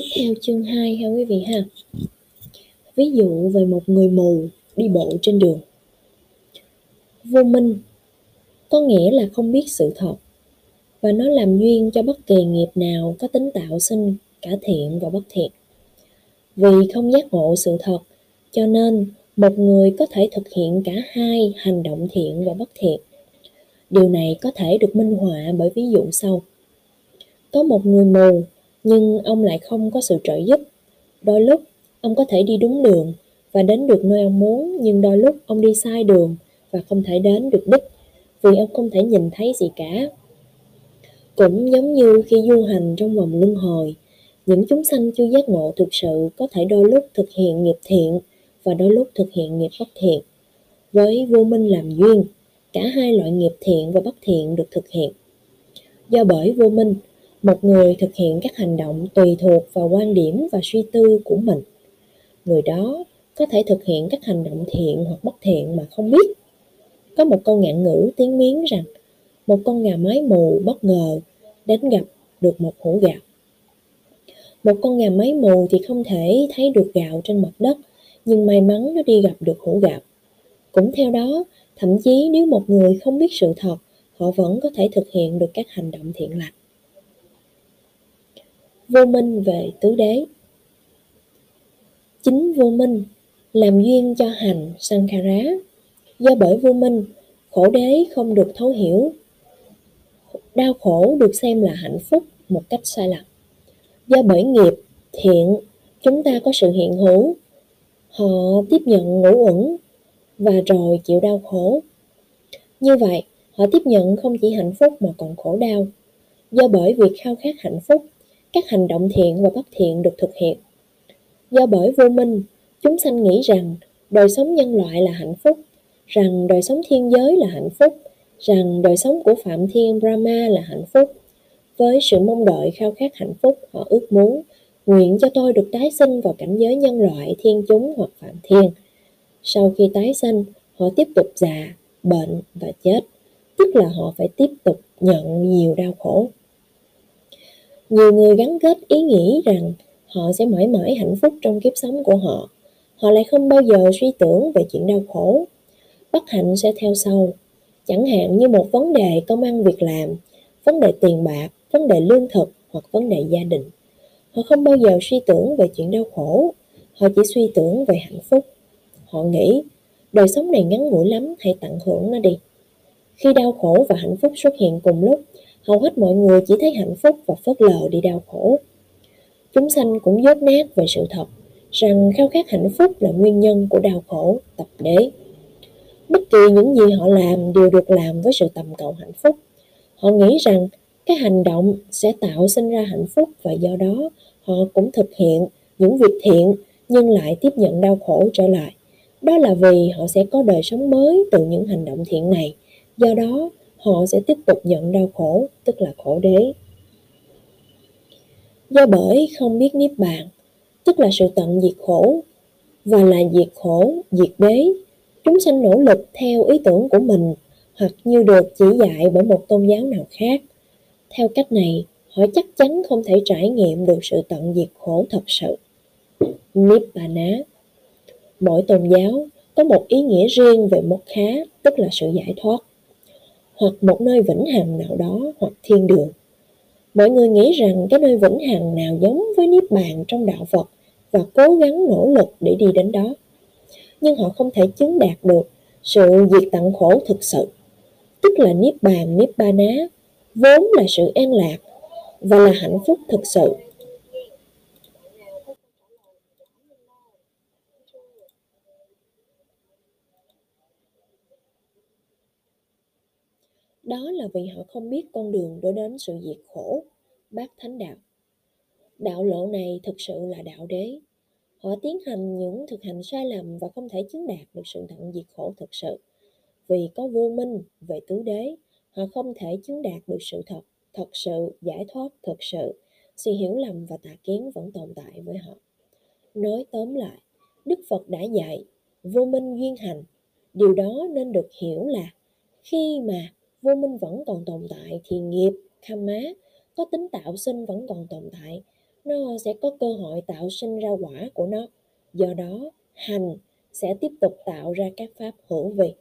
Tiếp theo chương 2 ha quý vị ha. Ví dụ về một người mù đi bộ trên đường. Vô minh có nghĩa là không biết sự thật, và nó làm duyên cho bất kỳ nghiệp nào có tính tạo sinh cả thiện và bất thiện. Vì không giác ngộ sự thật, cho nên một người có thể thực hiện cả hai hành động thiện và bất thiện. Điều này có thể được minh họa bởi ví dụ sau. Có một người mù, nhưng ông lại không có sự trợ giúp. Đôi lúc, ông có thể đi đúng đường và đến được nơi ông muốn, nhưng đôi lúc ông đi sai đường và không thể đến được đích vì ông không thể nhìn thấy gì cả. Cũng giống như khi du hành trong vòng luân hồi, những chúng sanh chưa giác ngộ thực sự có thể đôi lúc thực hiện nghiệp thiện và đôi lúc thực hiện nghiệp bất thiện. Với vô minh làm duyên, cả hai loại nghiệp thiện và bất thiện được thực hiện. Do bởi vô minh, một người thực hiện các hành động tùy thuộc vào quan điểm và suy tư của mình. Người đó có thể thực hiện các hành động thiện hoặc bất thiện mà không biết. Có một câu ngạn ngữ tiếng Miến rằng, một con gà mái mù bất ngờ đến gặp được một hũ gạo. Một con gà mái mù thì không thể thấy được gạo trên mặt đất, nhưng may mắn nó đi gặp được hũ gạo. Cũng theo đó, thậm chí nếu một người không biết sự thật, họ vẫn có thể thực hiện được các hành động thiện lành. Vô minh về tứ đế. Chính vô minh làm duyên cho hành sankara. Do bởi vô minh, khổ đế không được thấu hiểu. Đau khổ được xem là hạnh phúc một cách sai lầm. Do bởi nghiệp thiện, chúng ta có sự hiện hữu. Họ tiếp nhận ngũ uẩn và rồi chịu đau khổ. Như vậy, họ tiếp nhận không chỉ hạnh phúc mà còn khổ đau. Do bởi việc khao khát hạnh phúc, các hành động thiện và bất thiện được thực hiện. Do bởi vô minh, chúng sanh nghĩ rằng đời sống nhân loại là hạnh phúc, rằng đời sống thiên giới là hạnh phúc, rằng đời sống của Phạm Thiên Brahma là hạnh phúc. Với sự mong đợi khao khát hạnh phúc, họ ước muốn, nguyện cho tôi được tái sinh vào cảnh giới nhân loại, thiên chúng hoặc Phạm Thiên. Sau khi tái sinh, họ tiếp tục già, bệnh và chết, tức là họ phải tiếp tục nhận nhiều đau khổ. Nhiều người gắn kết ý nghĩ rằng họ sẽ mãi mãi hạnh phúc trong kiếp sống của họ. Họ lại không bao giờ suy tưởng về chuyện đau khổ. Bất hạnh sẽ theo sau, chẳng hạn như một vấn đề công ăn việc làm, vấn đề tiền bạc, vấn đề lương thực hoặc vấn đề gia đình. Họ không bao giờ suy tưởng về chuyện đau khổ, họ chỉ suy tưởng về hạnh phúc. Họ nghĩ, đời sống này ngắn ngủi lắm, hãy tận hưởng nó đi. Khi đau khổ và hạnh phúc xuất hiện cùng lúc, hầu hết mọi người chỉ thấy hạnh phúc và phớt lờ đi đau khổ. Chúng sanh cũng dốt nát về sự thật, rằng khao khát hạnh phúc là nguyên nhân của đau khổ, tập đế. Bất kỳ những gì họ làm đều được làm với sự tầm cầu hạnh phúc. Họ nghĩ rằng các hành động sẽ tạo sinh ra hạnh phúc và do đó họ cũng thực hiện những việc thiện nhưng lại tiếp nhận đau khổ trở lại. Đó là vì họ sẽ có đời sống mới từ những hành động thiện này, do đó họ sẽ tiếp tục nhận đau khổ, tức là khổ đế. Do bởi không biết niết bàn, tức là sự tận diệt khổ, và là diệt khổ, diệt đế, chúng sanh nỗ lực theo ý tưởng của mình hoặc như được chỉ dạy bởi một tôn giáo nào khác. Theo cách này, họ chắc chắn không thể trải nghiệm được sự tận diệt khổ thật sự. Niết ba ná. Mỗi tôn giáo có một ý nghĩa riêng về moksha, tức là sự giải thoát, hoặc một nơi vĩnh hằng nào đó hoặc thiên đường. Mọi người nghĩ rằng cái nơi vĩnh hằng nào giống với niết bàn trong đạo Phật và cố gắng nỗ lực để đi đến đó. Nhưng họ không thể chứng đạt được sự diệt tận khổ thực sự, tức là niết bàn, niết ba ná, vốn là sự an lạc và là hạnh phúc thực sự. Đó là vì họ không biết con đường để đến sự diệt khổ, bác thánh đạo. Đạo lộ này thực sự là đạo đế. Họ tiến hành những thực hành sai lầm và không thể chứng đạt được sự tận diệt khổ thực sự. Vì có vô minh về tứ đế, họ không thể chứng đạt được sự thật, thật sự, giải thoát thực sự. Sự hiểu lầm và tà kiến vẫn tồn tại với họ. Nói tóm lại, Đức Phật đã dạy, vô minh duyên hành. Điều đó nên được hiểu là khi mà vô minh vẫn còn tồn tại thì nghiệp, karma, có tính tạo sinh vẫn còn tồn tại. nó sẽ có cơ hội tạo sinh ra quả của nó. Do đó, hành sẽ tiếp tục tạo ra các pháp hữu vi.